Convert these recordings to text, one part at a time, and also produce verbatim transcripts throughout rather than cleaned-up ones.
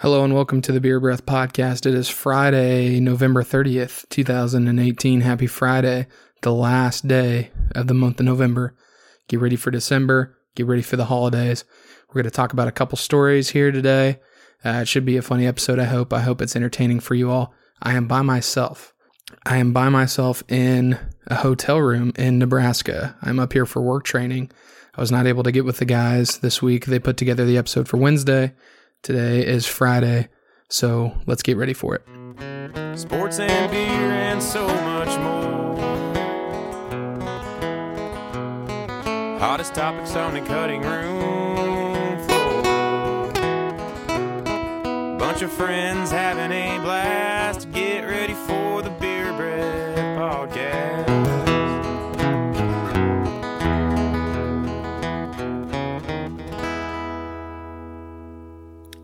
Hello and welcome to the Beer Breath Podcast. It is Friday, November thirtieth, twenty eighteen. Happy Friday, the last day of the month of November. Get ready for December. Get ready for the holidays. We're going to talk about a couple stories here today. Uh, it should be a funny episode, I hope. I hope it's entertaining for you all. I am by myself. I am by myself in a hotel room in Nebraska. I'm up here for work training. I was not able to get with the guys this week. They put together the episode for Wednesday. Today is Friday, so let's get ready for it. Sports and beer and so much more. Hottest topics on the cutting room floor. Bunch of friends having a blast. Get ready for the Beer Breath Podcast.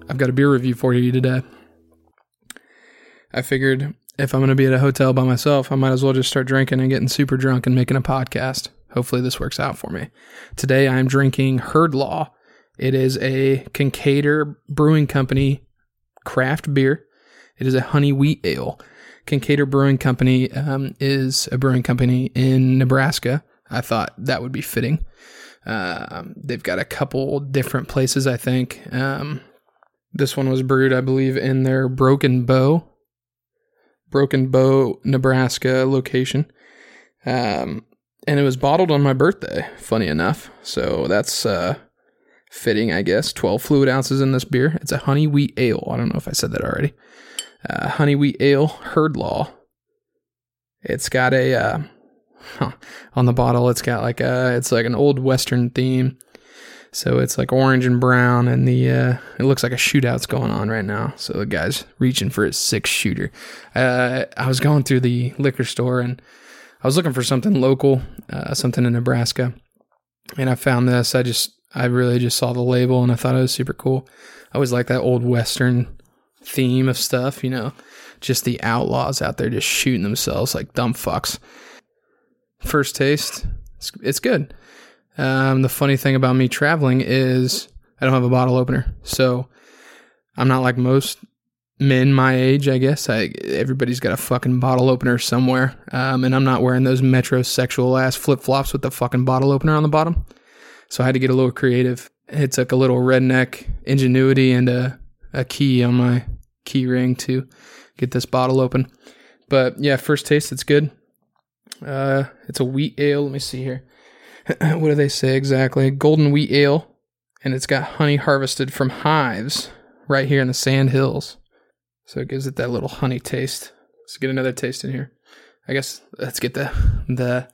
I've got a beer review for you today. I figured if I'm going to be at a hotel by myself, I might as well just start drinking and getting super drunk and making a podcast. Hopefully this works out for me. Today I'm drinking Herd Law. It is a Kinkaider Brewing Company craft beer. It is a honey wheat ale. Kinkaider Brewing Company um, is a brewing company in Nebraska. I thought that would be fitting. Uh, they've got a couple different places, I think. Um, This one was brewed, I believe, in their Broken Bow, Broken Bow, Nebraska location. Um, and it was bottled on my birthday, funny enough. So that's uh, fitting, I guess. twelve fluid ounces in this beer. It's a honey wheat ale. I don't know if I said that already. Uh, honey wheat ale, Herd Law. It's got a, uh, huh, on the bottle, it's got like a, it's like an old Western theme. So it's like orange and brown, and the uh, it looks like a shootout's going on right now. So the guy's reaching for his six shooter. Uh, I was going through the liquor store, and I was looking for something local, uh, something in Nebraska, and I found this. I just, I really just saw the label, and I thought it was super cool. I always like that old Western theme of stuff, you know, just the outlaws out there just shooting themselves like dumb fucks. First taste, it's, it's good. Um, the funny thing about me traveling is I don't have a bottle opener, so I'm not like most men my age, I guess. I, everybody's got a fucking bottle opener somewhere, um, and I'm not wearing those metrosexual ass flip-flops with the fucking bottle opener on the bottom, so I had to get a little creative. It took a little redneck ingenuity and a, a key on my key ring to get this bottle open, but yeah, first taste, it's good. Uh, it's a wheat ale. Let me see here. What do they say exactly? Golden wheat ale, and it's got honey harvested from hives right here in the Sand Hills. So it gives it that little honey taste. Let's get another taste in here. I guess let's get the the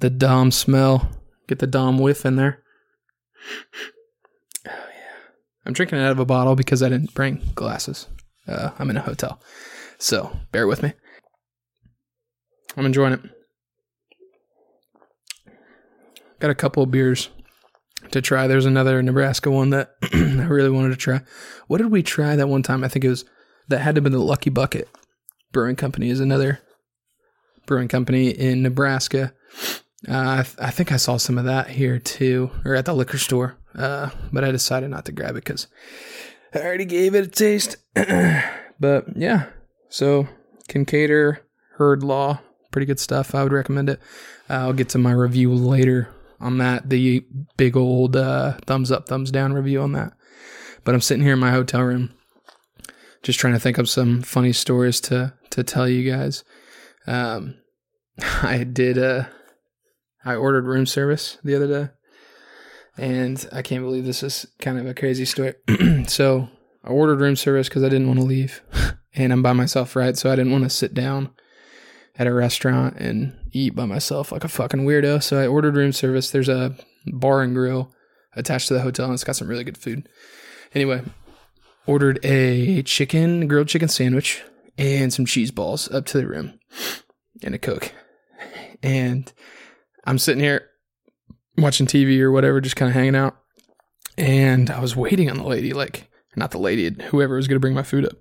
the Dom smell. Get the Dom whiff in there. Oh, yeah. I'm drinking it out of a bottle because I didn't bring glasses. Uh, I'm in a hotel, so bear with me. I'm enjoying it. Got a couple of beers to try. There's another Nebraska one that I really wanted to try. What did we try that one time? I think it was, that had to be the Lucky Bucket Brewing Company is another brewing company in Nebraska. Uh, I, th- I think I saw some of that here too, or at the liquor store. Uh, but I decided not to grab it because I already gave it a taste. But yeah, so Kinkaider, Herd Law, pretty good stuff. I would recommend it. Uh, I'll get to my review later on that, the big old uh, thumbs up, thumbs down review on that. But I'm sitting here in my hotel room just trying to think of some funny stories to to tell you guys. Um, I did, uh, I ordered room service the other day, and I can't believe this is kind of a crazy story. So I ordered room service because I didn't want to leave, and I'm by myself, right? So I didn't want to sit down at a restaurant and eat by myself like a fucking weirdo. So I ordered room service. There's a bar and grill attached to the hotel, and it's got some really good food. Anyway, ordered a chicken, grilled chicken sandwich and some cheese balls up to the room and a Coke. And I'm sitting here watching T V or whatever, just kind of hanging out. And I was waiting on the lady, like, not the lady, whoever was going to bring my food up.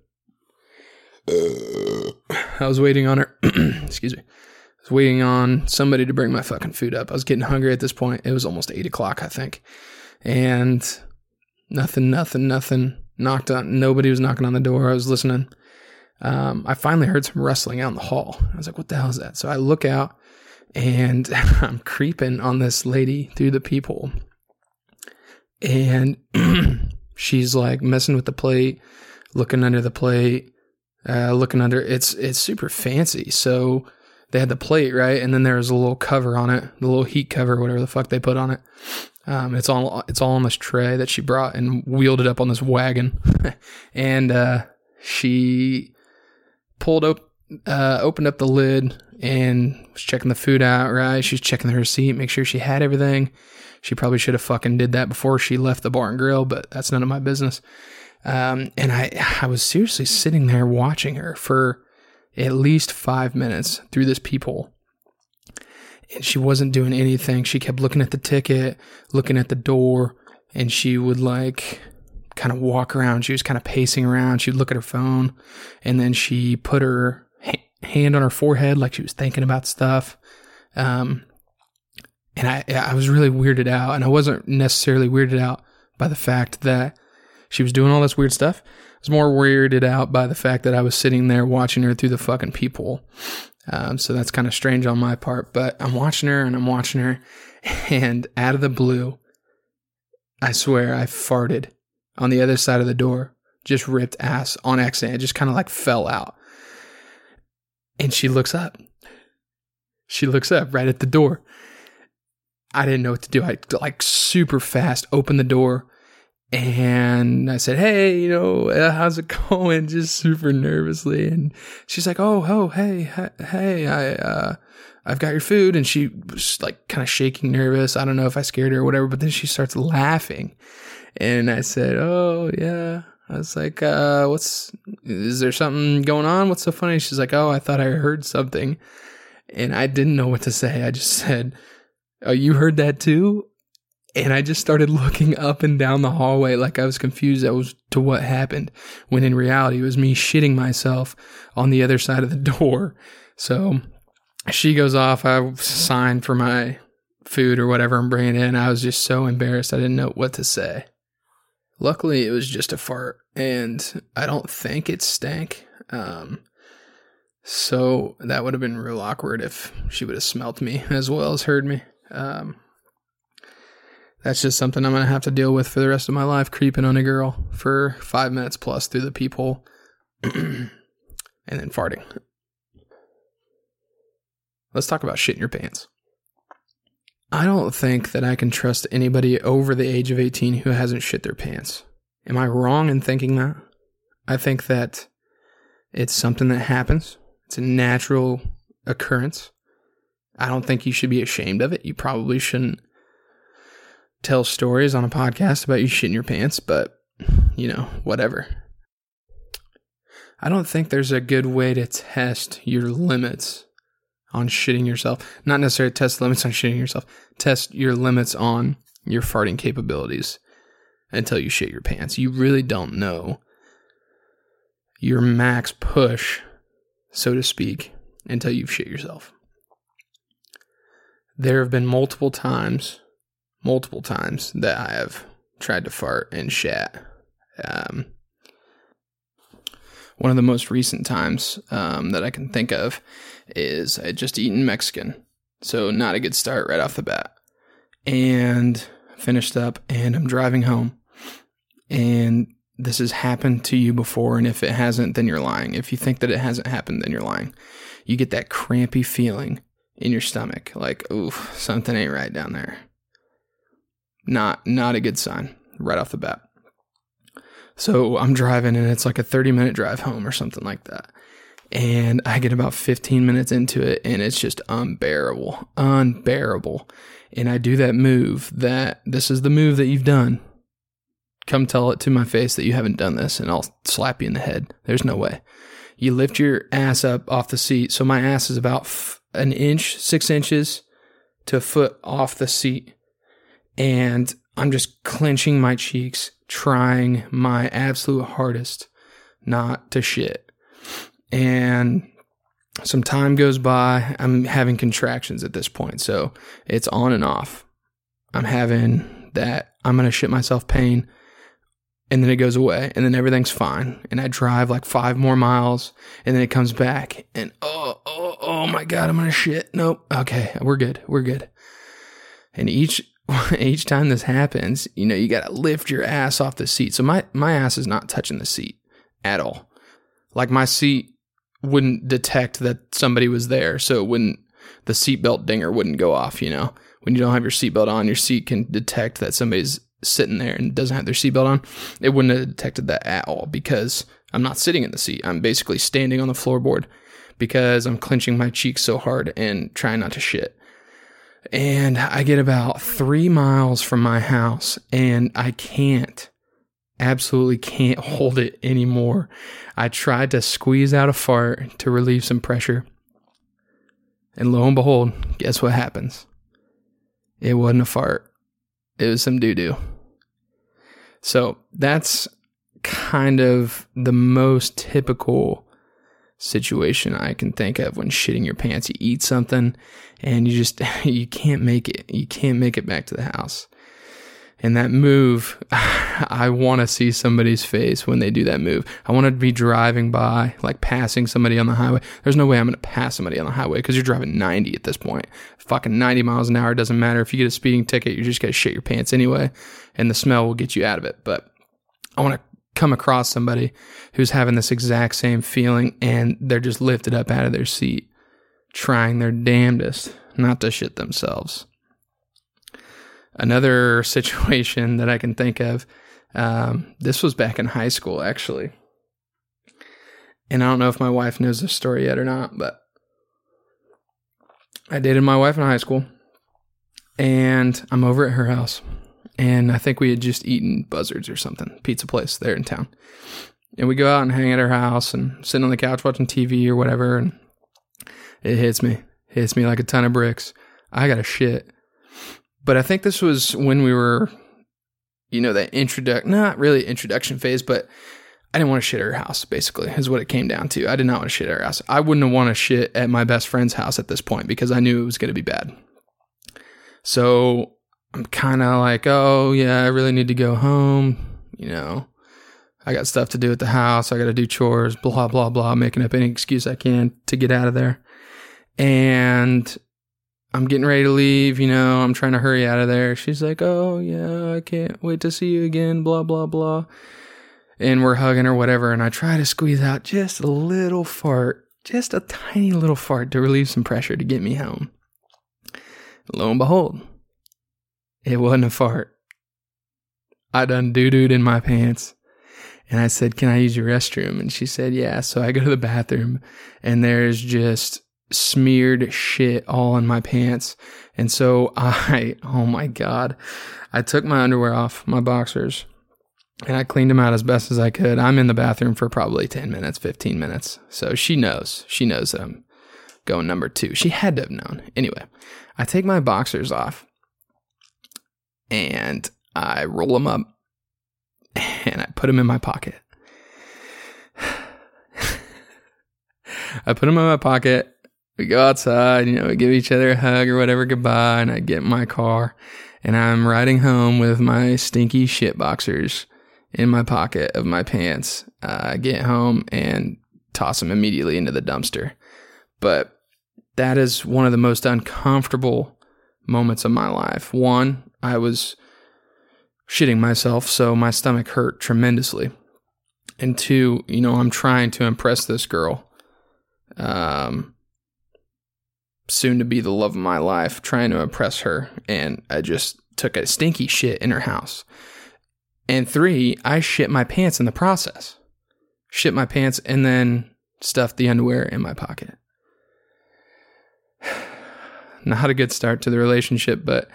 Uh, I was waiting on her. Excuse me. I was waiting on somebody to bring my fucking food up. I was getting hungry at this point. It was almost eight o'clock, I think. And nothing, nothing, nothing. Knocked on, nobody was knocking on the door. I was listening. Um, I finally heard some rustling out in the hall. I was like, what the hell is that? So I look out and I'm creeping on this lady through the peephole. And she's like messing with the plate, looking under the plate, uh, looking under. It's, it's super fancy. So they had the plate, right? And then there was a little cover on it, the little heat cover, whatever the fuck they put on it. Um, it's all, it's all on this tray that she brought and wheeled it up on this wagon. And, uh, she pulled up, uh, opened up the lid and was checking the food out, right? She's checking the receipt, make sure she had everything. She probably should have fucking did that before she left the bar and grill, but that's none of my business. Um, and I, I was seriously sitting there watching her for at least five minutes through this peephole. And she wasn't doing anything. She kept looking at the ticket, looking at the door, and she would like kind of walk around. She was kind of pacing around. She'd look at her phone, and then she put her ha- hand on her forehead like she was thinking about stuff. Um, and I, I was really weirded out, and I wasn't necessarily weirded out by the fact that she was doing all this weird stuff. I was more weirded out by the fact that I was sitting there watching her through the fucking peephole. Um, so that's kind of strange on my part, but I'm watching her and I'm watching her, and out of the blue, I swear I farted on the other side of the door, just ripped ass on accident. It just kind of like fell out, and she looks up. She looks up right at the door. I didn't know what to do. I like super fast opened the door and I said, "Hey, you know, uh, how's it going?" Just super nervously. And she's like, "Oh, oh, hey, hi, hey, I, uh, I've got your food." And she was like kind of shaking, nervous. I don't know if I scared her or whatever, but then she starts laughing. And I said, "Oh, yeah." I was like, uh, what's, is there something going on? What's so funny? She's like, "Oh, I thought I heard something." And I didn't know what to say. I just said, "Oh, you heard that too?" And I just started looking up and down the hallway like I was confused as to what happened, when in reality it was me shitting myself on the other side of the door. So she goes off. I signed for my food or whatever I'm bringing in. I was just so embarrassed. I didn't know what to say. Luckily, it was just a fart, and I don't think it stank. Um, so that would have been real awkward if she would have smelt me as well as heard me. Um, That's just something I'm going to have to deal with for the rest of my life, creeping on a girl for five minutes plus through the peephole and then farting. Let's talk about shit in your pants. I don't think that I can trust anybody over the age of eighteen who hasn't shit their pants. Am I wrong in thinking that? I think that it's something that happens. It's a natural occurrence. I don't think you should be ashamed of it. You probably shouldn't tell stories on a podcast about you shitting your pants, but, you know, whatever. I don't think there's a good way to test your limits on shitting yourself. Not necessarily test limits on shitting yourself. Test your limits on your farting capabilities until you shit your pants. You really don't know your max push, so to speak, until you've shit yourself. There have been multiple times... Multiple times that I have tried to fart and shat. Um, one of the most recent times um, that I can think of is I had just eaten Mexican. So not a good start right off the bat. And finished up, and I'm driving home. And this has happened to you before, and if it hasn't, then you're lying. If you think that it hasn't happened, then you're lying. You get that crampy feeling in your stomach. Like, ooh, something ain't right down there. Not not a good sign right off the bat. So I'm driving, and it's like a thirty-minute drive home or something like that. And I get about fifteen minutes into it, and it's just unbearable, unbearable. And I do that move that, this is the move that you've done. Come tell it to my face that you haven't done this, and I'll slap you in the head. There's no way. You lift your ass up off the seat. So my ass is about an inch, six inches to a foot off the seat. And I'm just clenching my cheeks, trying my absolute hardest not to shit. And some time goes by. I'm having contractions at this point. So it's on and off. I'm having that I'm going to shit myself pain and then it goes away, and then everything's fine, and I drive like five more miles, and then it comes back, and oh, oh, oh my God, I'm gonna shit. Nope. Okay, we're good. We're good. And each each time this happens, you know, you gotta lift your ass off the seat. So my my ass is not touching the seat at all. Like my seat wouldn't detect that somebody was there, so it wouldn't the seatbelt dinger wouldn't go off. You know, when you don't have your seatbelt on, your seat can detect that somebody's sitting there and doesn't have their seatbelt on. It wouldn't have detected that at all because I'm not sitting in the seat. I'm basically standing on the floorboard because I'm clenching my cheeks so hard and trying not to shit. And I get about three miles from my house and I can't, absolutely can't hold it anymore. I tried to squeeze out a fart to relieve some pressure. And lo and behold, guess what happens? It wasn't a fart. It was some doo-doo. So that's kind of the most typical situation I can think of when shitting your pants. You eat something and you just, you can't make it. You can't make it back to the house. And that move, I want to see somebody's face when they do that move. I want to be driving by, like passing somebody on the highway. There's no way I'm going to pass somebody on the highway because you're driving ninety at this point. Fucking ninety miles an hour, doesn't matter. If you get a speeding ticket, you're just going to shit your pants anyway, and the smell will get you out of it. But I want to come across somebody who's having this exact same feeling, and they're just lifted up out of their seat, trying their damnedest not to shit themselves. Another situation that I can think of, um, this was back in high school, actually. And I don't know if my wife knows this story yet or not, but I dated my wife in high school, and I'm over at her house, and I think we had just eaten Buzzards or something, pizza place there in town. And we go out and hang at her house and sit on the couch watching T V or whatever, and it hits me. Hits me like a ton of bricks. I gotta shit. But I think this was when we were, you know, that introduc not really introduction phase, but I didn't want to shit at her house, basically, is what it came down to. I did not want to shit at her house. I wouldn't want to shit at my best friend's house at this point because I knew it was going to be bad. So I'm kind of like, oh, yeah, I really need to go home. You know, I got stuff to do at the house. I got to do chores, blah, blah, blah, making up any excuse I can to get out of there. And I'm getting ready to leave, you know, I'm trying to hurry out of there. She's like, oh, yeah, I can't wait to see you again, blah, blah, blah. And we're hugging or whatever, and I try to squeeze out just a little fart, just a tiny little fart to relieve some pressure to get me home. Lo and behold, it wasn't a fart. I done doo-dooed in my pants. And I said, can I use your restroom? And she said, yeah. So I go to the bathroom, and there's just smeared shit all in my pants. And so I, oh my God, I took my underwear off, my boxers, and I cleaned them out as best as I could. I'm in the bathroom for probably ten minutes, fifteen minutes. So she knows, she knows that I'm going number two. She had to have known. Anyway, I take my boxers off and I roll them up and I put them in my pocket. I put them in my pocket. We go outside, you know, we give each other a hug or whatever, goodbye, and I get in my car, and I'm riding home with my stinky shit boxers in my pocket of my pants. Uh, I get home and toss them immediately into the dumpster. But that is one of the most uncomfortable moments of my life. One, I was shitting myself, so my stomach hurt tremendously. And two, you know, I'm trying to impress this girl. Um... soon to be the love of my life, trying to impress her, and I just took a stinky shit in her house. And three, I shit my pants in the process. Shit my pants and then stuffed the underwear in my pocket. Not a good start to the relationship, but,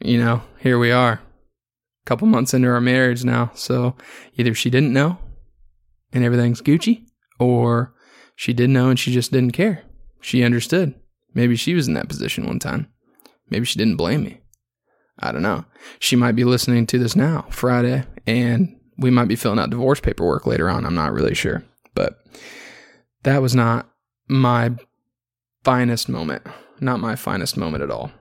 you know, here we are. A couple months into our marriage now, so either she didn't know and everything's Gucci, or she did know and she just didn't care. She understood. Maybe she was in that position one time. Maybe she didn't blame me. I don't know. She might be listening to this now, Friday, and we might be filling out divorce paperwork later on. I'm not really sure. But that was not my finest moment. Not my finest moment at all.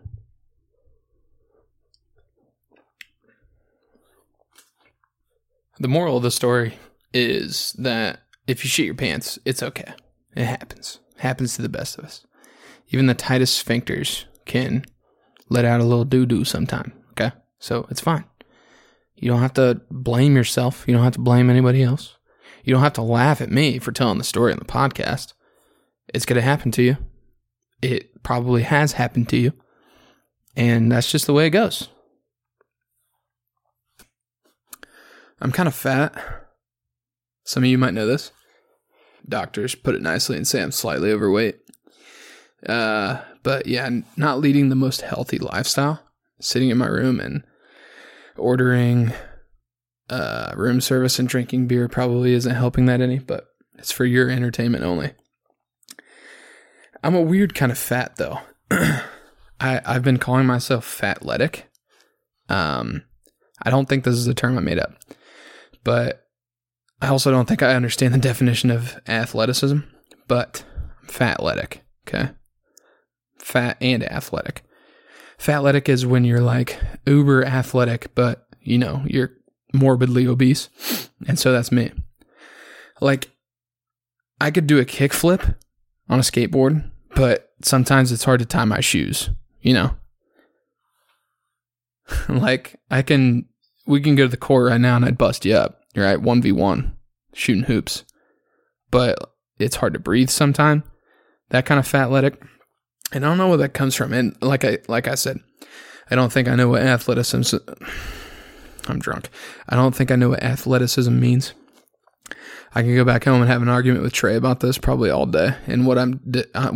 The moral of the story is that if you shit your pants, it's okay. It happens. It happens to the best of us. Even the tightest sphincters can let out a little doo-doo sometime, okay? So it's fine. You don't have to blame yourself. You don't have to blame anybody else. You don't have to laugh at me for telling the story on the podcast. It's going to happen to you. It probably has happened to you. And that's just the way it goes. I'm kind of fat. Some of you might know this. Doctors put it nicely and say I'm slightly overweight. Uh, but yeah, not leading the most healthy lifestyle. Sitting in my room and ordering uh, room service and drinking beer probably isn't helping that any, but it's for your entertainment only. I'm a weird kind of fat, though. I, I've been calling myself fatletic. Um, I don't think this is a term I made up, but I also don't think I understand the definition of athleticism, but I'm fatletic, okay? Fat and athletic. Fatletic is when you're like uber athletic, but you know, you're morbidly obese. And so that's me. Like, I could do a kickflip on a skateboard, but sometimes it's hard to tie my shoes, you know? Like, I can, we can go to the court right now and I'd bust you up. You're at one v one, shooting hoops. But it's hard to breathe sometimes. That kind of fatletic. And I don't know where that comes from. And like I like I said, I don't think I know what athleticism... I'm drunk. I don't think I know what athleticism means. I can go back home and have an argument with Trey about this probably all day. And what I'm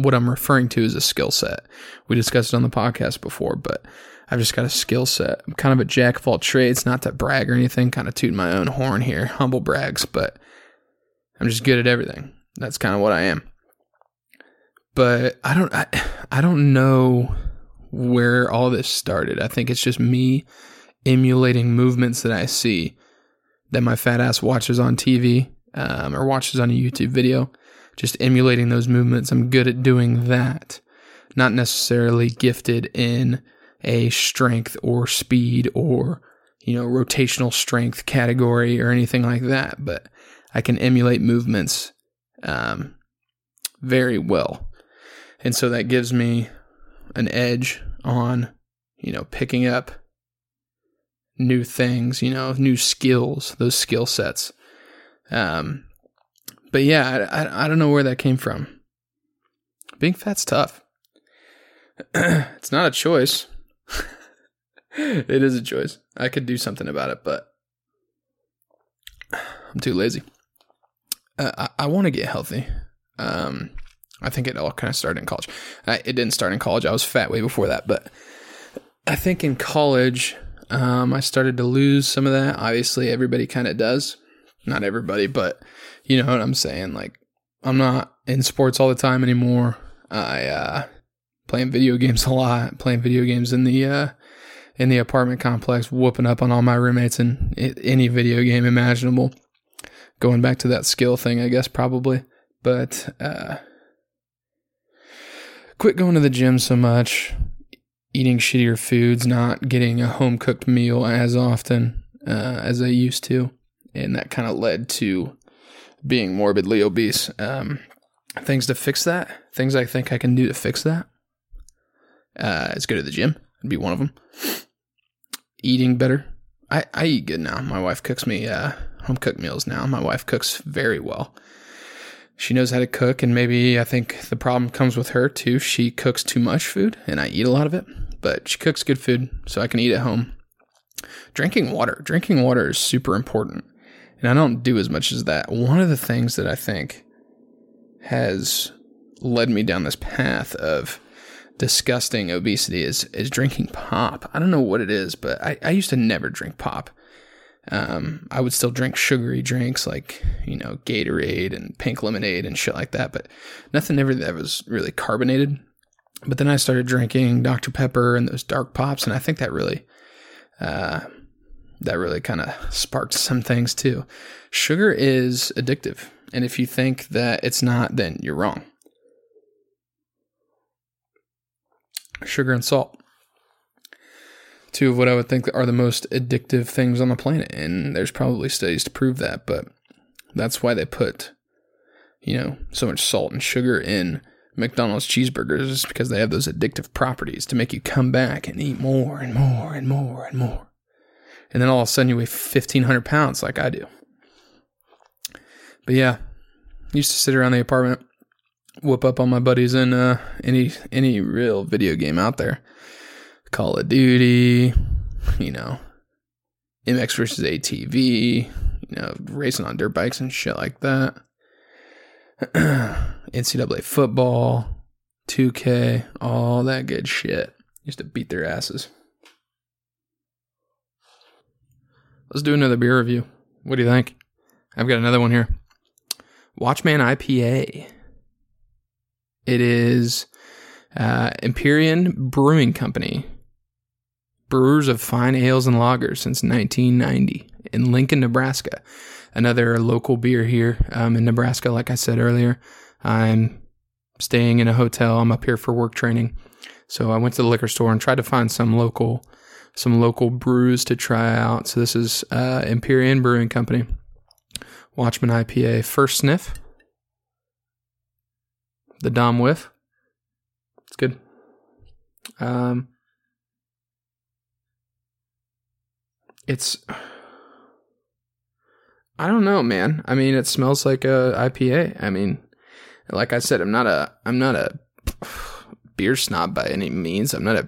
what I'm referring to is a skill set. We discussed it on the podcast before, but I've just got a skill set. I'm kind of a jack of all trades, not to brag or anything, kind of tooting my own horn here, humble brags, but I'm just good at everything. That's kind of what I am. But I don't I, I don't know where all this started. I think it's just me emulating movements that I see that my fat ass watches on T V um, or watches on a YouTube video. Just emulating those movements. I'm good at doing that. Not necessarily gifted in a strength or speed or, you know, rotational strength category or anything like that. But I can emulate movements um, very well. And so that gives me an edge on, you know, picking up new things, you know, new skills, those skill sets. Um, but yeah, I, I, I don't know where that came from. Being fat's tough. It's not a choice. It is a choice. I could do something about it, but I'm too lazy. Uh, I, I want to get healthy. Um... I think it all kind of started in college. I, it didn't start in college. I was fat way before that. But I think in college, um, I started to lose some of that. Obviously, everybody kind of does. Not everybody, but you know what I'm saying. Like, I'm not in sports all the time anymore. I uh, playing video games a lot. Playing video games in the uh, in the apartment complex, whooping up on all my roommates in any video game imaginable. Going back to that skill thing, I guess, probably. But... Uh, Quit going to the gym so much, eating shittier foods, not getting a home-cooked meal as often uh, as I used to, and that kind of led to being morbidly obese. Um, things to fix that, things I think I can do to fix that, uh, is go to the gym. It'd be one of them. Eating better. I, I eat good now. My wife cooks me uh, home-cooked meals now. My wife cooks very well. She knows how to cook, and maybe I think the problem comes with her, too. She cooks too much food, and I eat a lot of it, but she cooks good food, so I can eat at home. Drinking water. Drinking water is super important, and I don't do as much as that. One of the things that I think has led me down this path of disgusting obesity is is drinking pop. I don't know what it is, but I, I used to never drink pop. Um, I would still drink sugary drinks like, you know, Gatorade and pink lemonade and shit like that, but nothing ever that was really carbonated. But then I started drinking Doctor Pepper and those dark pops. And I think that really, uh, that really kind of sparked some things too. Sugar is addictive. And if you think that it's not, then you're wrong. Sugar and salt. two of what I would think are the most addictive things on the planet. And there's probably studies to prove that, but that's why they put, you know, so much salt and sugar in McDonald's cheeseburgers, is because they have those addictive properties to make you come back and eat more and more and more and more. And then all of a sudden you weigh fifteen hundred pounds like I do. But yeah, used to sit around the apartment, whoop up on my buddies in uh, any any real video game out there. Call of Duty, you know, M X versus A T V, you know, racing on dirt bikes and shit like that. N C double A football, two K, all that good shit. Used to beat their asses. Let's do another beer review. What do you think? I've got another one here. Watchman I P A. It is uh, Empyrean Brewing Company. Brewers of fine ales and lagers since nineteen ninety in Lincoln, Nebraska. Another local beer here um, in Nebraska. Like I said earlier, I'm staying in a hotel. I'm up here for work training. So I went to the liquor store and tried to find some local some local brews to try out. So this is uh, Empyrean Brewing Company. Watchman I P A. First sniff. The Dom Whiff. It's good. Um, it's... I don't know, man. I mean, it smells like a I P A. I mean, like I said, I'm not a I'm not a beer snob by any means. I'm not a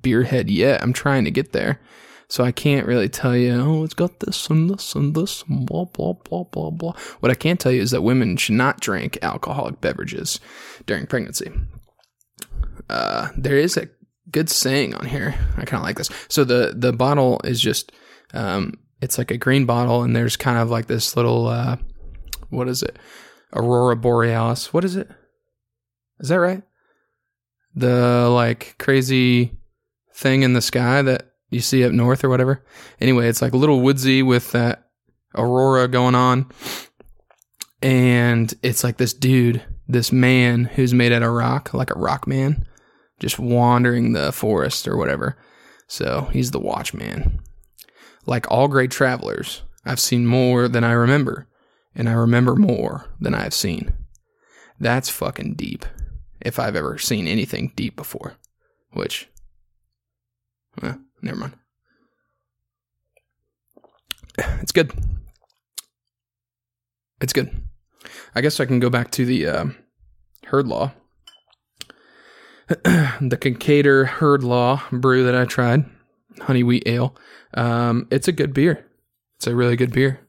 beer head yet. I'm trying to get there. So I can't really tell you, oh, it's got this and this and this and blah, blah, blah, blah, blah. What I can tell you is that women should not drink alcoholic beverages during pregnancy. Uh, there is a good saying on here. I kind of like this. So the, the bottle is just... Um, It's like a green bottle, and there's kind of like this little, uh, what is it? Aurora Borealis. What is it? Is that right? The like crazy thing in the sky that you see up north or whatever. Anyway, it's like a little woodsy with that aurora going on. And it's like this dude, this man who's made out of rock, like a rock man, just wandering the forest or whatever. So he's the watchman. Like all great travelers, I've seen more than I remember, and I remember more than I've seen. That's fucking deep, if I've ever seen anything deep before. Which, well, never mind. It's good. It's good. I guess I can go back to the uh, Herd Law. The Kinkaider Herd Law brew that I tried. Honey wheat ale. Um, it's a good beer. It's a really good beer.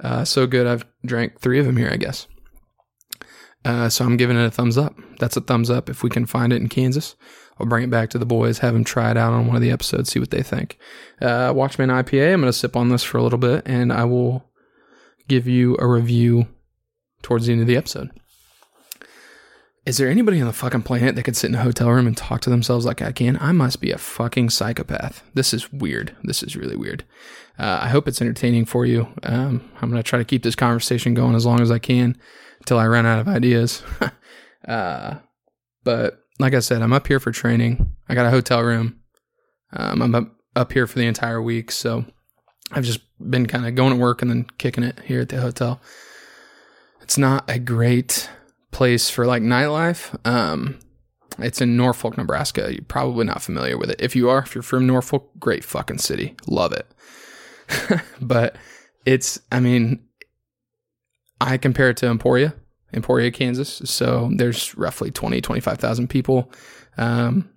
Uh, so good. I've drank three of them here, I guess. Uh, so I'm giving it a thumbs up. That's a thumbs up. If we can find it in Kansas, I'll bring it back to the boys, have them try it out on one of the episodes, see what they think. Uh, Watchman I P A. I'm going to sip on this for a little bit, and I will give you a review towards the end of the episode. Is there anybody on the fucking planet that could sit in a hotel room and talk to themselves like I can? I must be a fucking psychopath. This is weird. This is really weird. Uh, I hope it's entertaining for you. Um, I'm going to try to keep this conversation going as long as I can until I run out of ideas. uh, but like I said, I'm up here for training. I got a hotel room. Um, I'm up, up here for the entire week. So I've just been kind of going to work and then kicking it here at the hotel. It's not a great place for like nightlife. Um it's in Norfolk, Nebraska. You're probably not familiar with it. If you are, if you're from Norfolk, great fucking city, love it. But it's, I mean, I compare it to Emporia Emporia, Kansas. So there's roughly twenty, twenty-five thousand people. Um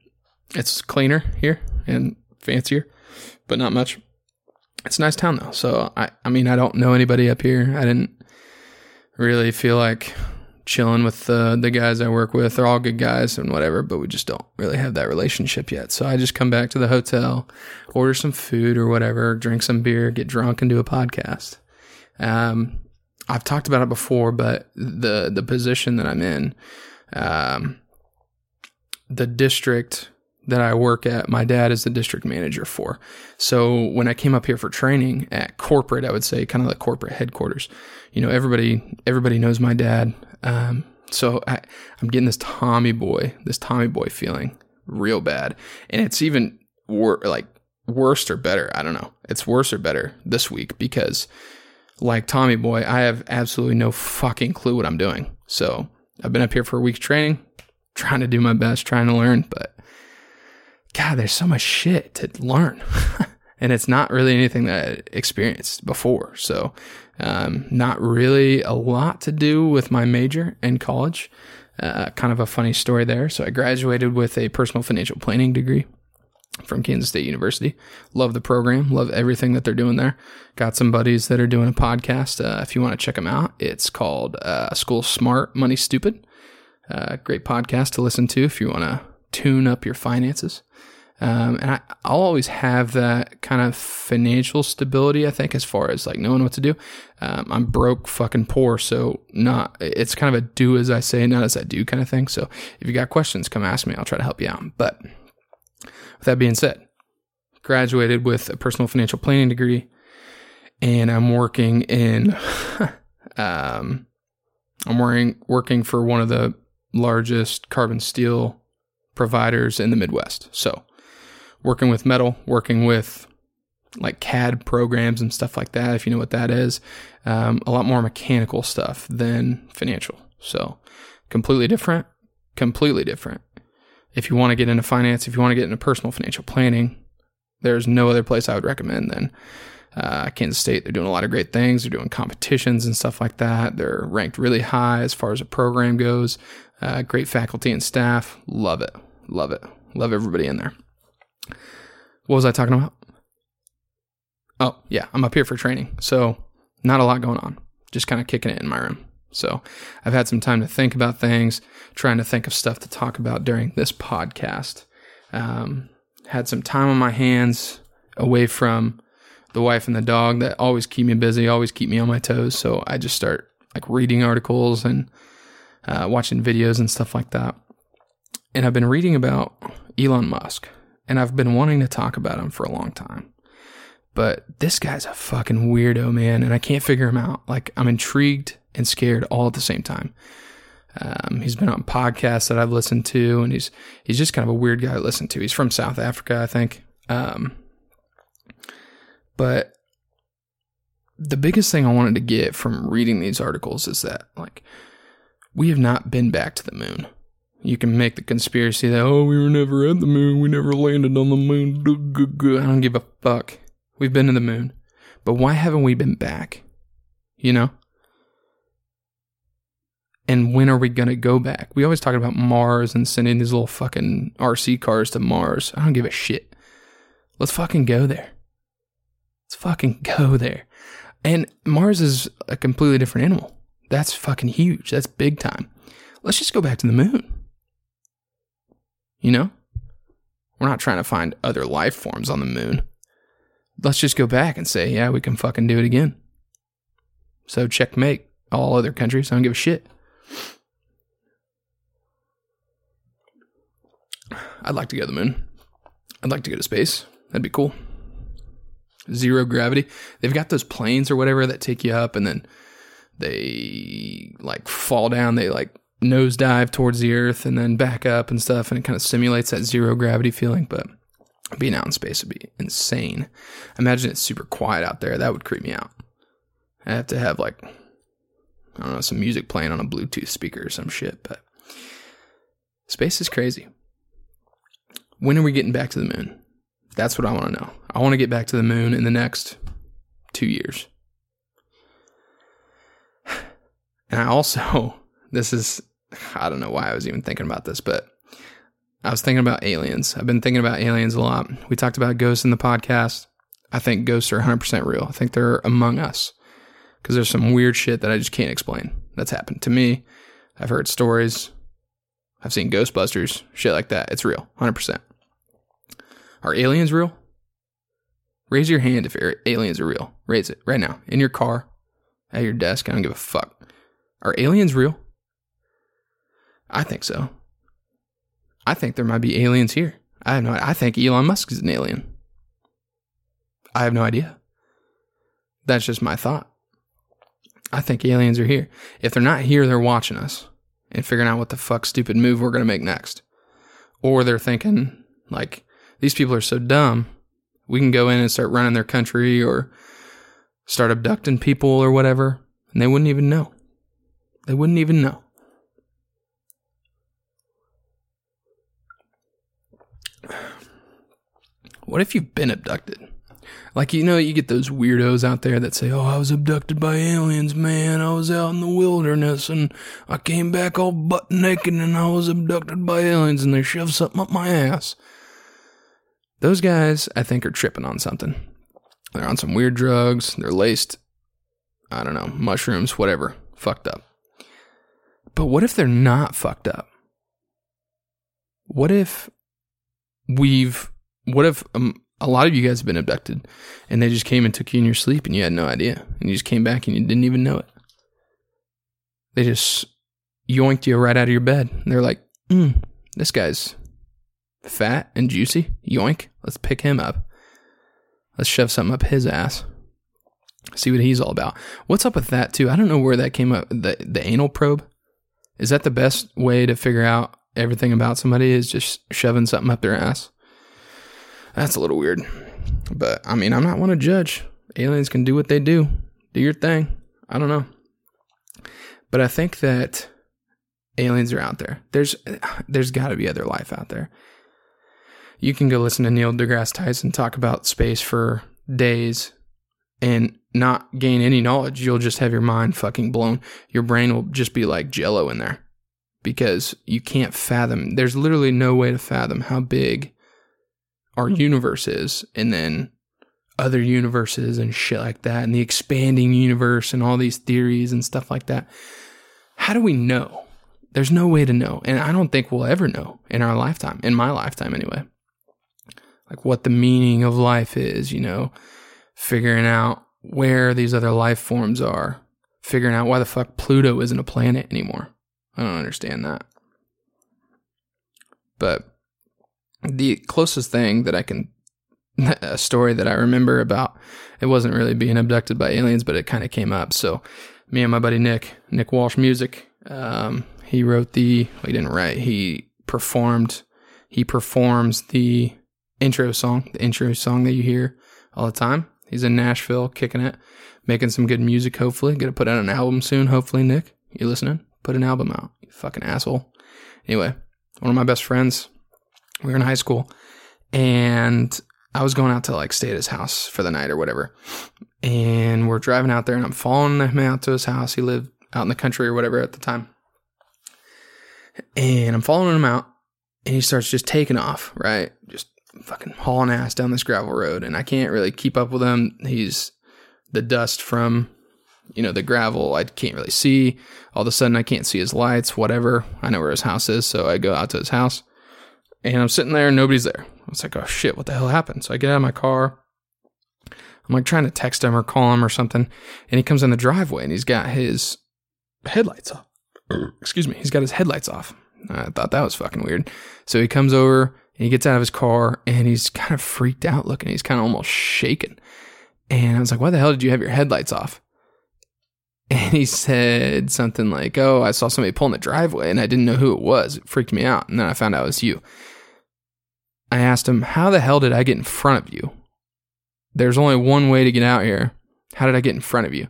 it's cleaner here and fancier, but not much. It's a nice town though. So I I mean, I don't know anybody up here. I didn't really feel like chilling with the the guys I work with. They're all good guys and whatever, but we just don't really have that relationship yet. So I just come back to the hotel, order some food or whatever, drink some beer, get drunk, and do a podcast. Um, I've talked about it before, but the the position that I'm in, um, the district that I work at, my dad is the district manager for. So when I came up here for training at corporate, I would say kind of like corporate headquarters, you know, everybody, everybody knows my dad. Um, so I, I'm getting this Tommy boy, this Tommy boy feeling real bad. And it's even wor- like worst or better. I don't know. It's worse or better this week because, like Tommy Boy, I have absolutely no fucking clue what I'm doing. So I've been up here for a week's training, trying to do my best, trying to learn, but God, there's so much shit to learn. And it's not really anything that I experienced before. So um, not really a lot to do with my major in college. Uh, kind of a funny story there. So I graduated with a personal financial planning degree from Kansas State University. Love the program. Love everything that they're doing there. Got some buddies that are doing a podcast. Uh, if you want to check them out, it's called uh, School Smart Money Stupid. Uh, great podcast to listen to if you want to tune up your finances. Um, and I, I'll always have that kind of financial stability, I think, as far as like knowing what to do. Um, I'm broke, fucking poor. So not, it's kind of a do as I say, not as I do kind of thing. So if you got questions, come ask me. I'll try to help you out. But with that being said, graduated with a personal financial planning degree, and I'm working in, um, I'm working, working for one of the largest carbon steel providers in the Midwest. So working with metal, working with like C A D programs and stuff like that, if you know what that is, um, a lot more mechanical stuff than financial. So completely different, completely different. If you want to get into finance, if you want to get into personal financial planning, there's no other place I would recommend than uh, Kansas State. They're doing a lot of great things. They're doing competitions and stuff like that. They're ranked really high as far as a program goes. Uh, great faculty and staff. Love it. Love it. Love everybody in there. What was I talking about? Oh, yeah, I'm up here for training. So not a lot going on. Just kind of kicking it in my room. So I've had some time to think about things, trying to think of stuff to talk about during this podcast. Um, had some time on my hands away from the wife and the dog that always keep me busy, always keep me on my toes. So I just start like reading articles and uh, watching videos and stuff like that. And I've been reading about Elon Musk. And I've been wanting to talk about him for a long time. But this guy's a fucking weirdo, man. And I can't figure him out. Like, I'm intrigued and scared all at the same time. Um, he's been on podcasts that I've listened to. And he's he's just kind of a weird guy to listen to. He's from South Africa, I think. Um, but the biggest thing I wanted to get from reading these articles is that, like, we have not been back to the moon. You can make the conspiracy that, oh, we were never at the moon. We never landed on the moon. I don't give a fuck. We've been to the moon. But why haven't we been back? You know? And when are we going to go back? We always talk about Mars and sending these little fucking R C cars to Mars. I don't give a shit. Let's fucking go there. Let's fucking go there. And Mars is a completely different animal. That's fucking huge. That's big time. Let's just go back to the moon. You know, we're not trying to find other life forms on the moon. Let's just go back and say, yeah, we can fucking do it again. So checkmate all other countries. I don't give a shit. I'd like to go to the moon. I'd like to go to space. That'd be cool. Zero gravity. They've got those planes or whatever that take you up and then they like fall down. They like nosedive towards the earth and then back up and stuff, and it kind of simulates that zero gravity feeling. But being out in space would be insane. I imagine it's super quiet out there. That would creep me out. I have to have like, I don't know, some music playing on a Bluetooth speaker or some shit. But space is crazy. When are we getting back to the moon? That's what I want to know. I want to get back to the moon in the next two years. And I also, this is, I don't know why I was even thinking about this, but I was thinking about aliens. I've been thinking about aliens a lot. We talked about ghosts in the podcast. I think ghosts are one hundred percent real. I think they're among us because there's some weird shit that I just can't explain that's happened to me. I've heard stories. I've seen Ghostbusters, shit like that. It's real, one hundred percent. Are aliens real? Raise your hand if aliens are real. Raise it right now. In your car, at your desk. I don't give a fuck. Are aliens real? I think so. I think there might be aliens here. I have no idea. I think Elon Musk is an alien. I have no idea. That's just my thought. I think aliens are here. If they're not here, they're watching us and figuring out what the fuck stupid move we're going to make next. Or they're thinking, like, these people are so dumb, we can go in and start running their country or start abducting people or whatever, and they wouldn't even know. They wouldn't even know. What if you've been abducted? Like, you know, you get those weirdos out there that say, oh, I was abducted by aliens, man. I was out in the wilderness and I came back all butt naked and I was abducted by aliens and they shoved something up my ass. Those guys, I think, are tripping on something. They're on some weird drugs. They're laced, I don't know, mushrooms, whatever. Fucked up. But what if they're not fucked up? What if we've... What if um, a lot of you guys have been abducted and they just came and took you in your sleep and you had no idea and you just came back and you didn't even know it? They just yoinked you right out of your bed. And they're like, mm, this guy's fat and juicy. Yoink. Let's pick him up. Let's shove something up his ass. See what he's all about. What's up with that too? I don't know where that came up. The, the anal probe. Is that the best way to figure out everything about somebody, is just shoving something up their ass? That's a little weird, but I mean, I'm not one to judge. Aliens can do what they do. Do your thing. I don't know. But I think that aliens are out there. There's, there's gotta be other life out there. You can go listen to Neil deGrasse Tyson talk about space for days and not gain any knowledge. You'll just have your mind fucking blown. Your brain will just be like jello in there because you can't fathom. There's literally no way to fathom how big our universe is, and then other universes and shit like that, and the expanding universe and all these theories and stuff like that. How do we know? There's no way to know. And I don't think we'll ever know in our lifetime, in my lifetime anyway, like what the meaning of life is, you know, figuring out where these other life forms are, figuring out why the fuck Pluto isn't a planet anymore. I don't understand that. But the closest thing that I can, a story that I remember about, it wasn't really being abducted by aliens, but it kind of came up. So me and my buddy Nick, Nick Walsh Music, um, he wrote the, well, he didn't write, he performed, he performs the intro song, the intro song that you hear all the time. He's in Nashville, kicking it, making some good music, hopefully. Going to put out an album soon, hopefully, Nick. You listening? Put an album out, you fucking asshole. Anyway, one of my best friends, we were in high school, and I was going out to, like, stay at his house for the night or whatever, and we're driving out there, and I'm following him out to his house. He lived out in the country or whatever at the time, and I'm following him out, and he starts just taking off, right, just fucking hauling ass down this gravel road, and I can't really keep up with him. He's the dust from, you know, the gravel. I can't really see. All of a sudden, I can't see his lights, whatever. I know where his house is, so I go out to his house. And I'm sitting there and nobody's there. I was like, oh shit, what the hell happened? So I get out of my car. I'm like trying to text him or call him or something. And he comes in the driveway and he's got his headlights off. Excuse me. He's got his headlights off. I thought that was fucking weird. So he comes over and he gets out of his car and he's kind of freaked out looking. He's kind of almost shaking. And I was like, why the hell did you have your headlights off? And he said something like, oh, I saw somebody pull in the driveway and I didn't know who it was. It freaked me out. And then I found out it was you. I asked him, how the hell did I get in front of you? There's only one way to get out here. How did I get in front of you?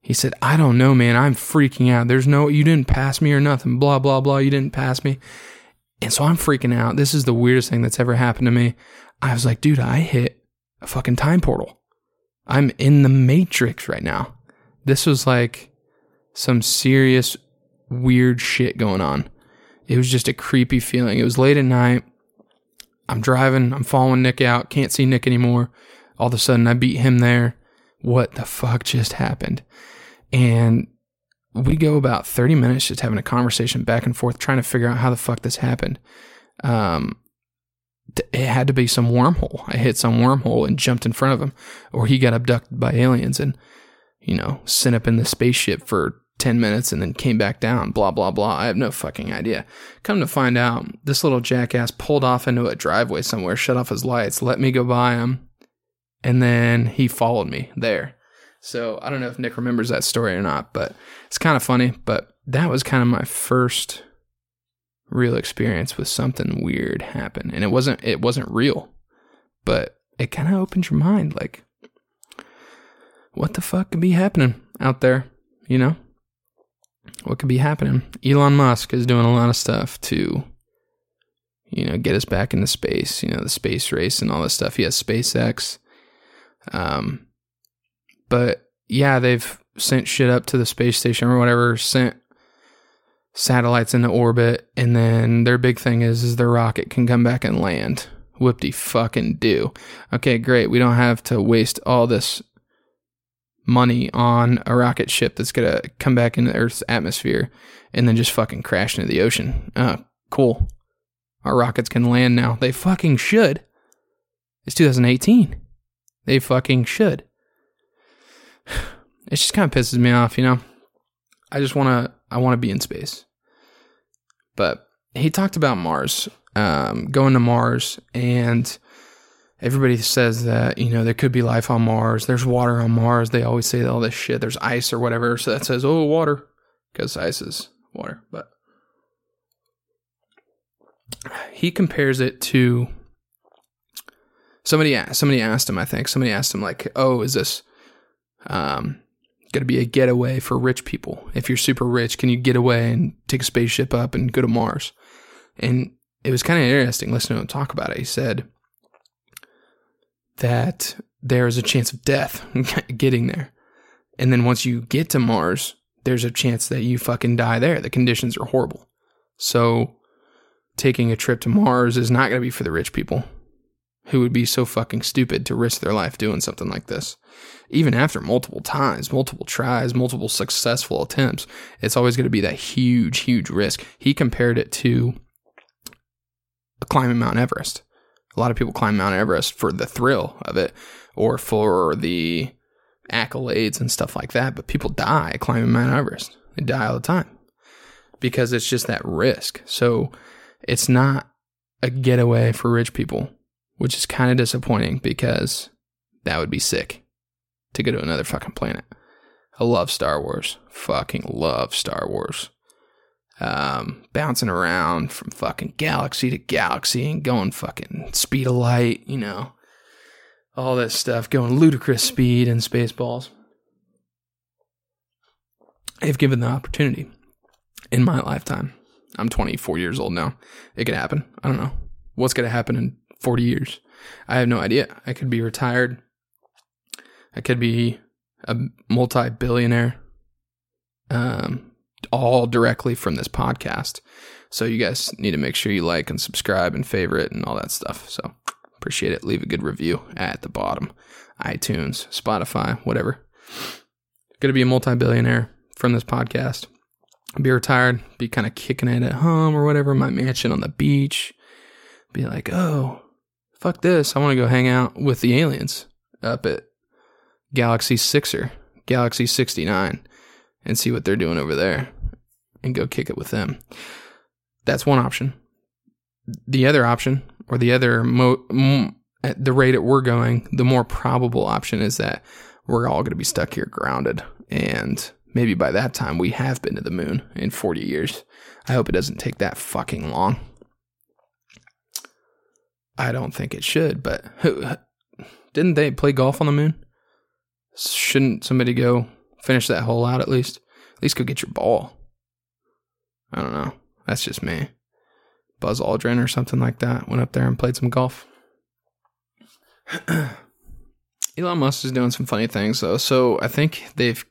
He said, I don't know, man. I'm freaking out. There's no, you didn't pass me or nothing. Blah, blah, blah. You didn't pass me. And so I'm freaking out. This is the weirdest thing that's ever happened to me. I was like, dude, I hit a fucking time portal. I'm in the Matrix right now. This was like some serious weird shit going on. It was just a creepy feeling. It was late at night. I'm driving, I'm following Nick out, can't see Nick anymore. All of a sudden, I beat him there. What the fuck just happened? And we go about thirty minutes just having a conversation back and forth, trying to figure out how the fuck this happened. Um, it had to be some wormhole. I hit some wormhole and jumped in front of him, or he got abducted by aliens and, you know, sent up in the spaceship for ten minutes and then came back down, blah, blah, blah. I have no fucking idea. Come to find out, this little jackass pulled off into a driveway somewhere, shut off his lights, let me go by him, and then he followed me there. So I don't know if Nick remembers that story or not, but it's kind of funny. But that was kind of my first real experience with something weird happen. And it wasn't, it wasn't real, but it kind of opens your mind, like, what the fuck could be happening out there, you know? What could be happening? Elon Musk is doing a lot of stuff to, you know, get us back into space, you know, the space race and all this stuff. He has SpaceX. Um, but, yeah, they've sent shit up to the space station or whatever, sent satellites into orbit, and then their big thing is, is their rocket can come back and land. Whoop-de-fucking-do. Okay, great. We don't have to waste all this money on a rocket ship that's going to come back into Earth's atmosphere and then just fucking crash into the ocean. Uh, cool. Our rockets can land now. They fucking should. It's twenty eighteen. They fucking should. It just kind of pisses me off, you know? I just want to, I want to be in space. But he talked about Mars, um, going to Mars, and everybody says that, you know, there could be life on Mars. There's water on Mars. They always say all this shit. There's ice or whatever. So that says, oh, water, because ice is water. But he compares it to somebody, somebody asked him, I think somebody asked him like, oh, is this, um, going to be a getaway for rich people? If you're super rich, can you get away and take a spaceship up and go to Mars? And it was kind of interesting listening to him talk about it. He said that there is a chance of death getting there. And then once you get to Mars, there's a chance that you fucking die there. The conditions are horrible. So taking a trip to Mars is not going to be for the rich people who would be so fucking stupid to risk their life doing something like this. Even after multiple times, multiple tries, multiple successful attempts, it's always going to be that huge, huge risk. He compared it to climbing Mount Everest. A lot of people climb Mount Everest for the thrill of it or for the accolades and stuff like that, but people die climbing Mount Everest. They die all the time because it's just that risk. So it's not a getaway for rich people, which is kind of disappointing because that would be sick to go to another fucking planet. I love Star Wars. Fucking love Star Wars. Um, bouncing around from fucking galaxy to galaxy and going fucking speed of light, you know, all that stuff, going ludicrous speed in Spaceballs. If given the opportunity in my lifetime. I'm twenty-four years old now. It could happen. I don't know. What's going to happen in forty years? I have no idea. I could be retired. I could be a multi-billionaire, um, all directly from this podcast. So you guys need to make sure you like and subscribe and favorite and all that stuff. So appreciate it. Leave a good review at the bottom. iTunes, Spotify, whatever. Gonna be a multi-billionaire from this podcast. I'll be retired, be kind of kicking it at home or whatever, my mansion on the beach. Be like, oh, fuck this. I want to go hang out with the aliens up at Galaxy Sixer, Galaxy sixty-nine, and see what they're doing over there and go kick it with them. That's one option. The other option, or the other, mo- m- at the rate that we're going, the more probable option is that we're all going to be stuck here grounded. And maybe by that time we have been to the moon in forty years. I hope it doesn't take that fucking long. I don't think it should, but who, didn't they play golf on the moon? Shouldn't somebody go finish that hole out at least? At least go get your ball. I don't know. That's just me. Buzz Aldrin or something like that went up there and played some golf. Elon Musk is doing some funny things though. So I think they've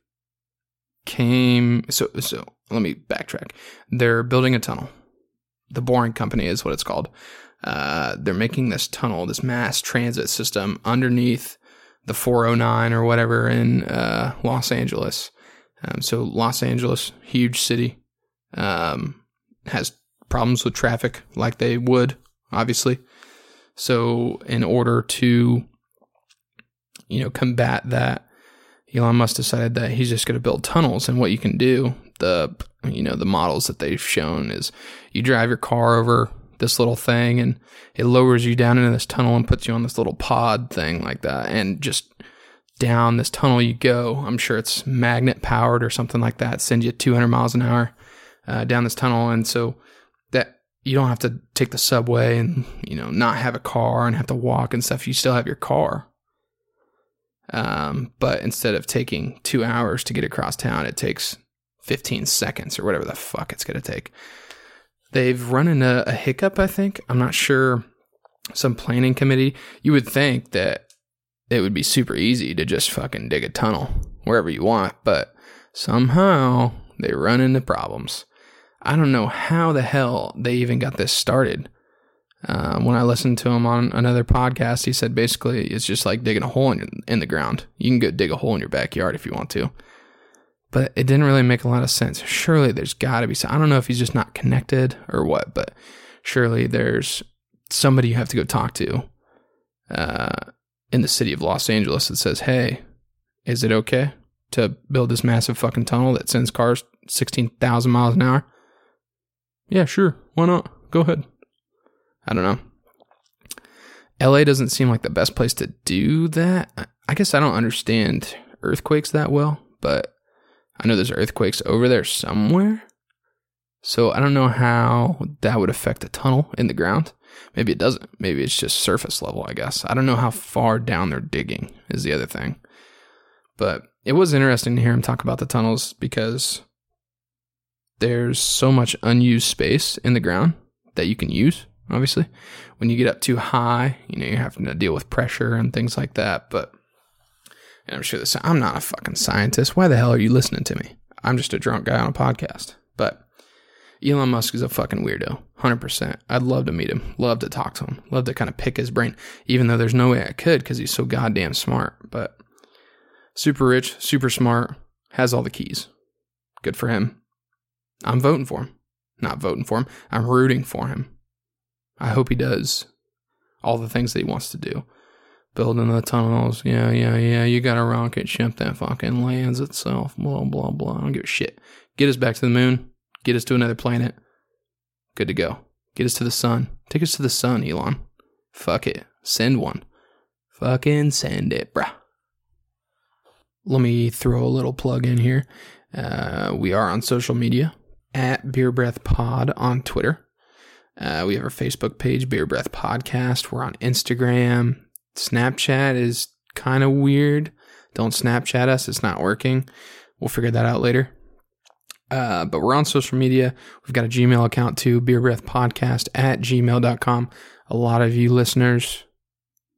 came. So so let me backtrack. They're building a tunnel. The Boring Company is what it's called. Uh, they're making this tunnel, this mass transit system underneath the four oh nine or whatever in uh, Los Angeles. Um, so Los Angeles, huge city, um, has problems with traffic like they would, obviously. So in order to, you know, combat that, Elon Musk decided that he's just going to build tunnels. And what you can do, the, you know, the models that they've shown is you drive your car over this little thing and it lowers you down into this tunnel and puts you on this little pod thing like that, and just down this tunnel you go. I'm sure it's magnet powered or something like that. Send you two hundred miles an hour uh, down this tunnel. And so that you don't have to take the subway and, you know, not have a car and have to walk and stuff. You still have your car. Um, but instead of taking two hours to get across town, it takes fifteen seconds or whatever the fuck it's going to take. They've run into a hiccup, I think. I'm not sure. Some planning committee. You would think that it would be super easy to just fucking dig a tunnel wherever you want, but somehow they run into problems. I don't know how the hell they even got this started. Uh, when I listened to him on another podcast, he said basically it's just like digging a hole in, your, in the ground. You can go dig a hole in your backyard if you want to. But it didn't really make a lot of sense. Surely there's got to be some. I don't know if he's just not connected or what, but surely there's somebody you have to go talk to uh, in the city of Los Angeles that says, hey, is it okay to build this massive fucking tunnel that sends cars sixteen thousand miles an hour? Yeah, sure. Why not? Go ahead. I don't know. L A doesn't seem like the best place to do that. I guess I don't understand earthquakes that well, but I know there's earthquakes over there somewhere. So I don't know how that would affect a tunnel in the ground. Maybe it doesn't. Maybe it's just surface level, I guess. I don't know how far down they're digging is the other thing. But it was interesting to hear him talk about the tunnels because there's so much unused space in the ground that you can use, obviously. When you get up too high, you know, you're having to deal with pressure and things like that. But and I'm sure this, I'm not a fucking scientist. Why the hell are you listening to me? I'm just a drunk guy on a podcast. But Elon Musk is a fucking weirdo, one hundred percent. I'd love to meet him, love to talk to him, love to kind of pick his brain, even though there's no way I could because he's so goddamn smart. But super rich, super smart, has all the keys. Good for him. I'm voting for him. Not voting for him. I'm rooting for him. I hope he does all the things that he wants to do. Building the tunnels, yeah, yeah, yeah, you got a rocket ship that fucking lands itself, blah, blah, blah. I don't give a shit. Get us back to the moon. Get us to another planet. Good to go. Get us to the sun. Take us to the sun, Elon. Fuck it. Send one. Fucking send it, bruh. Let me throw a little plug in here. Uh, we are on social media at Beer Breath Pod on Twitter. Uh, we have our Facebook page, Beer Breath Podcast. We're on Instagram. Snapchat is kind of weird. Don't Snapchat us. It's not working. We'll figure that out later. Uh, but we're on social media. We've got a Gmail account too, beer breath podcast at gmail dot com. A lot of you listeners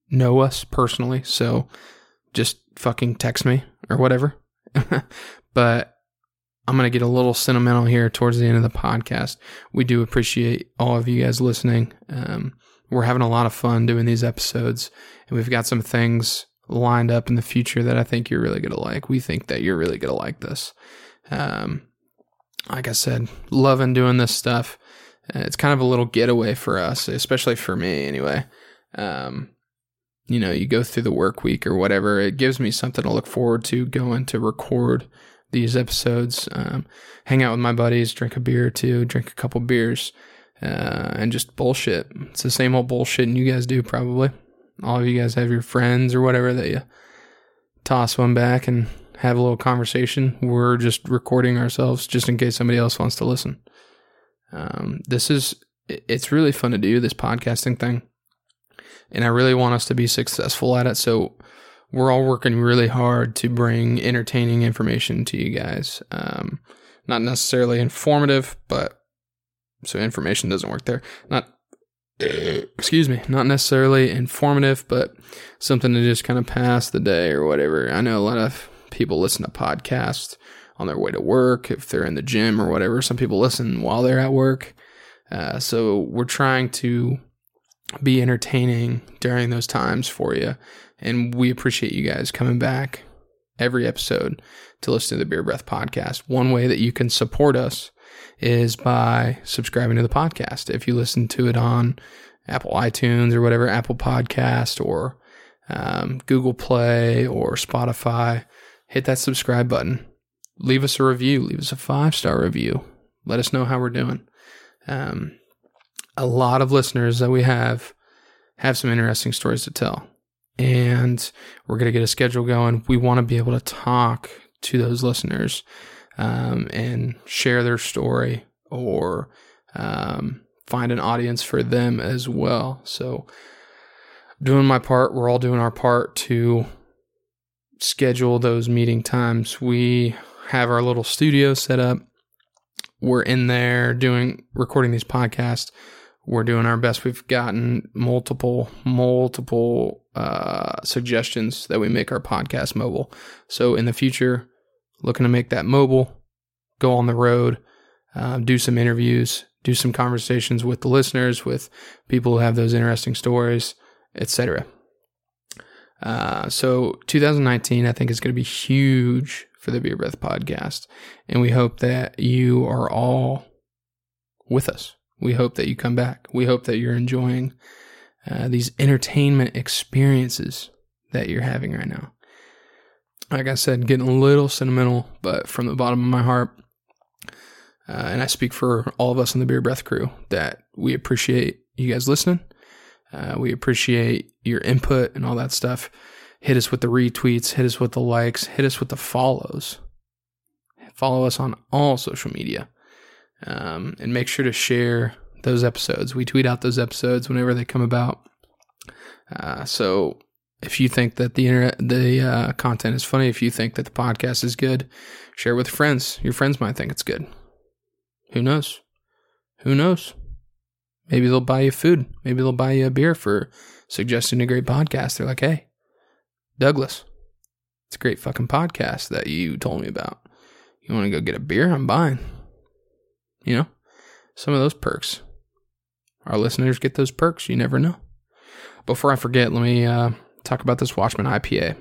know us personally, so just fucking text me or whatever. But I'm going to get a little sentimental here towards the end of the podcast. We do appreciate all of you guys listening. Um, we're having a lot of fun doing these episodes, and we've got some things lined up in the future that I think you're really going to like. We think that you're really going to like this. Um, Like I said, loving doing this stuff. Uh, it's kind of a little getaway for us, especially for me anyway. Um, you know, you go through the work week or whatever. It gives me something to look forward to, going to record these episodes, um, hang out with my buddies, drink a beer or two, drink a couple beers, uh, and just bullshit. It's the same old bullshit you guys do probably. All of you guys have your friends or whatever that you toss one back and have a little conversation. We're just recording ourselves just in case somebody else wants to listen. Um, this is, it's really fun to do this podcasting thing. And I really want us to be successful at it. So we're all working really hard to bring entertaining information to you guys. Um, not necessarily informative, but so information doesn't work there. Not, excuse me, not necessarily informative, but something to just kind of pass the day or whatever. I know a lot of people listen to podcasts on their way to work, if they're in the gym or whatever. Some people listen while they're at work. Uh, so we're trying to be entertaining during those times for you. And we appreciate you guys coming back every episode to listen to the Beer Breath Podcast. One way that you can support us is by subscribing to the podcast. If you listen to it on Apple iTunes or whatever, Apple Podcast or um, Google Play or Spotify, hit that subscribe button. Leave us a review. Leave us a five-star review. Let us know how we're doing. Um, a lot of listeners that we have have some interesting stories to tell. And we're going to get a schedule going. We want to be able to talk to those listeners um, and share their story or um, find an audience for them as well. So doing my part, we're all doing our part to schedule those meeting times. We have our little studio set up. We're in there doing recording these podcasts. We're doing our best. We've gotten multiple, multiple uh, suggestions that we make our podcast mobile. So in the future, looking to make that mobile, go on the road, uh, do some interviews, do some conversations with the listeners, with people who have those interesting stories, et cetera. Uh, so twenty nineteen, I think, is going to be huge for the Beer Breath Podcast, and we hope that you are all with us. We hope that you come back. We hope that you're enjoying uh, these entertainment experiences that you're having right now. Like I said, getting a little sentimental, but from the bottom of my heart, uh, and I speak for all of us in the Beer Breath crew, that we appreciate you guys listening. Uh, we appreciate your input and all that stuff. Hit us with the retweets, hit us with the likes, hit us with the follows. Follow us on all social media. Um, and make sure to share those episodes. We tweet out those episodes whenever they come about. Uh, so if you think that the internet, the uh, content is funny, if you think that the podcast is good, share with friends. Your friends might think it's good. Who knows? Who knows? Maybe they'll buy you food. Maybe they'll buy you a beer for suggesting a great podcast. They're like, hey, Douglas, it's a great fucking podcast that you told me about. You want to go get a beer? I'm buying. You know, some of those perks. Our listeners get those perks. You never know. Before I forget, let me uh, talk about this Watchman I P A.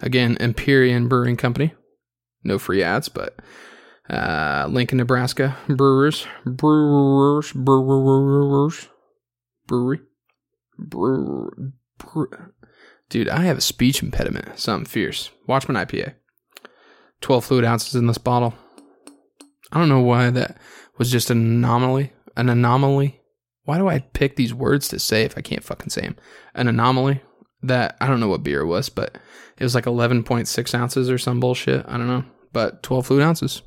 Again, Empyrean Brewing Company. No free ads, but uh, Lincoln, Nebraska. Brewers. Brewers. Brewers. Brewery. Brewer. Brewer. Dude, I have a speech impediment. Something fierce. Watchman I P A. twelve fluid ounces in this bottle. I don't know why that was just an anomaly. An anomaly. Why do I pick these words to say if I can't fucking say them? An anomaly that, I don't know what beer it was, but it was like eleven point six ounces or some bullshit. I don't know. But twelve fluid ounces.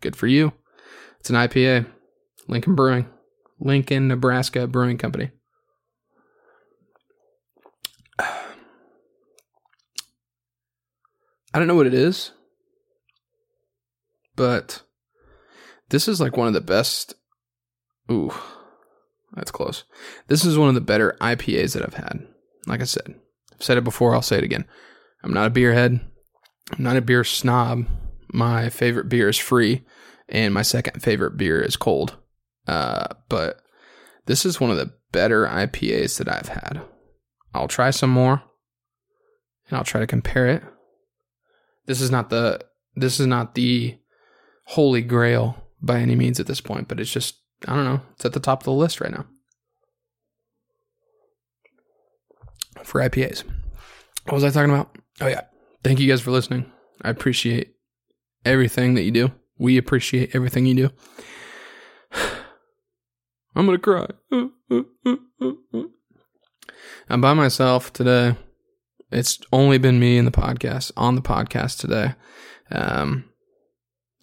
Good for you. It's an I P A. Lincoln Brewing. Lincoln, Nebraska Brewing Company. I don't know what it is, but this is like one of the best. Ooh, that's close. This is one of the better I P As that I've had. Like I said, I've said it before. I'll say it again. I'm not a beer head. I'm not a beer snob. My favorite beer is free, and my second favorite beer is cold. Uh, but this is one of the better I P As that I've had. I'll try some more, and I'll try to compare it. This is not the. This is not the holy grail by any means at this point, but it's just, I don't know, it's at the top of the list right now for I P As. What was I talking about? Oh yeah. Thank you guys for listening. I appreciate everything that you do. We appreciate everything you do. I'm going to cry. I'm by myself today. It's only been me and the podcast on the podcast today. Um,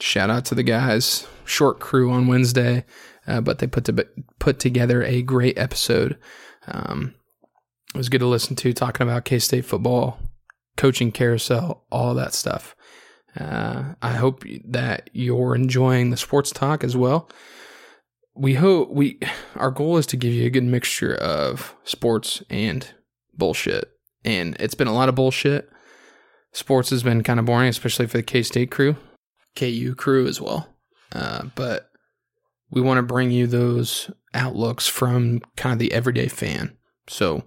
Shout out to the guys, short crew on Wednesday, uh, but they put to, put together a great episode. Um, it was good to listen to, talking about K-State football, coaching carousel, all that stuff. Uh, I hope that you're enjoying the sports talk as well. We hope we our goal is to give you a good mixture of sports and bullshit, and it's been a lot of bullshit. Sports has been kind of boring, especially for the K-State crew. K U crew as well, uh, but we want to bring you those outlooks from kind of the everyday fan. So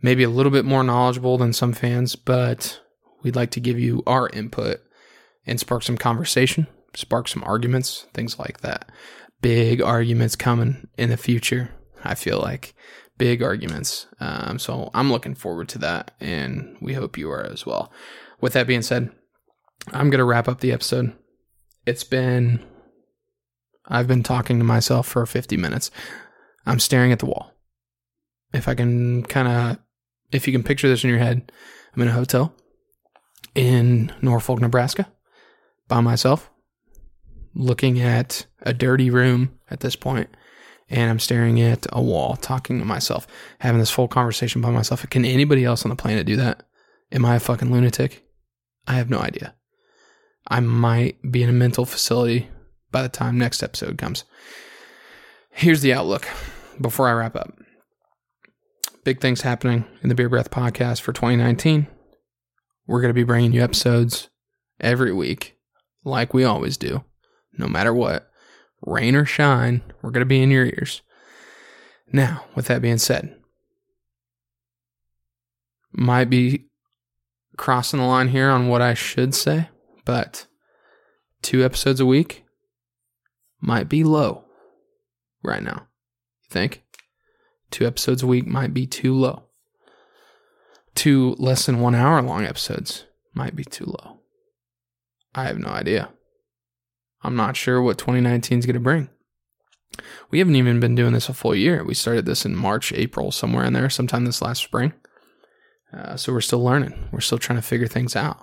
maybe a little bit more knowledgeable than some fans, but we'd like to give you our input and spark some conversation, spark some arguments, things like that. Big arguments coming in the future, I feel like. Big arguments. Um, so I'm looking forward to that, and we hope you are as well. With that being said, I'm going to wrap up the episode. It's been, I've been talking to myself for fifty minutes. I'm staring at the wall. If I can kind of, if you can picture this in your head, I'm in a hotel in Norfolk, Nebraska, by myself, looking at a dirty room at this point, and I'm staring at a wall, talking to myself, having this full conversation by myself. Can anybody else on the planet do that? Am I a fucking lunatic? I have no idea. I might be in a mental facility by the time next episode comes. Here's the outlook before I wrap up. Big things happening in the Beer Breath Podcast for twenty nineteen. We're going to be bringing you episodes every week, like we always do, no matter what. Rain or shine, we're going to be in your ears. Now, with that being said, might be crossing the line here on what I should say, but two episodes a week might be low right now. You think? Two episodes a week might be too low. Two less than one hour long episodes might be too low. I have no idea. I'm not sure what twenty nineteen is going to bring. We haven't even been doing this a full year. We started this in March, April, somewhere in there, sometime this last spring. Uh, so we're still learning. We're still trying to figure things out.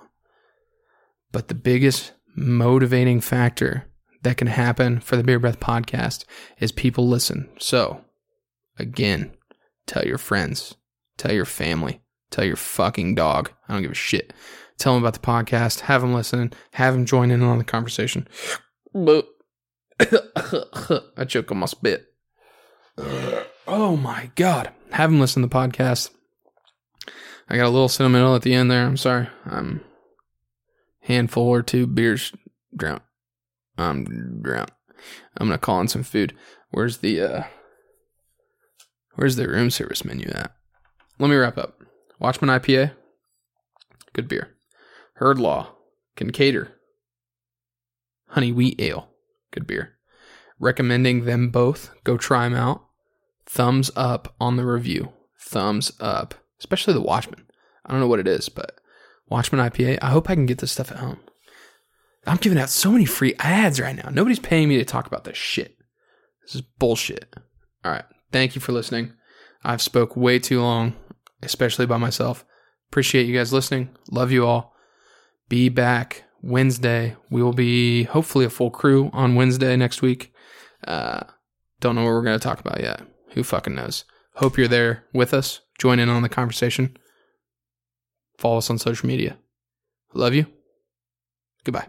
But the biggest motivating factor that can happen for the Beer Breath Podcast is people listen. So, again, tell your friends, tell your family, tell your fucking dog. I don't give a shit. Tell them about the podcast. Have them listening. Have them join in on the conversation. I choke on my spit. Oh my God. Have them listen to the podcast. I got a little sentimental at the end there. I'm sorry. I'm handful or two beers drunk. I'm drunk. I'm going to call in some food. Where's the, uh, where's the room service menu at? Let me wrap up. Watchman I P A. Good beer. Herd Law. Kinkaider. Honey Wheat Ale. Good beer. Recommending them both. Go try them out. Thumbs up on the review. Thumbs up. Especially the Watchman. I don't know what it is, but Watchman I P A. I hope I can get this stuff at home. I'm giving out so many free ads right now. Nobody's paying me to talk about this shit. This is bullshit. All right. Thank you for listening. I've spoke way too long, especially by myself. Appreciate you guys listening. Love you all. Be back Wednesday. We will be hopefully a full crew on Wednesday next week. Uh, don't know what we're going to talk about yet. Who fucking knows? Hope you're there with us. Join in on the conversation. Follow us on social media. Love you. Goodbye.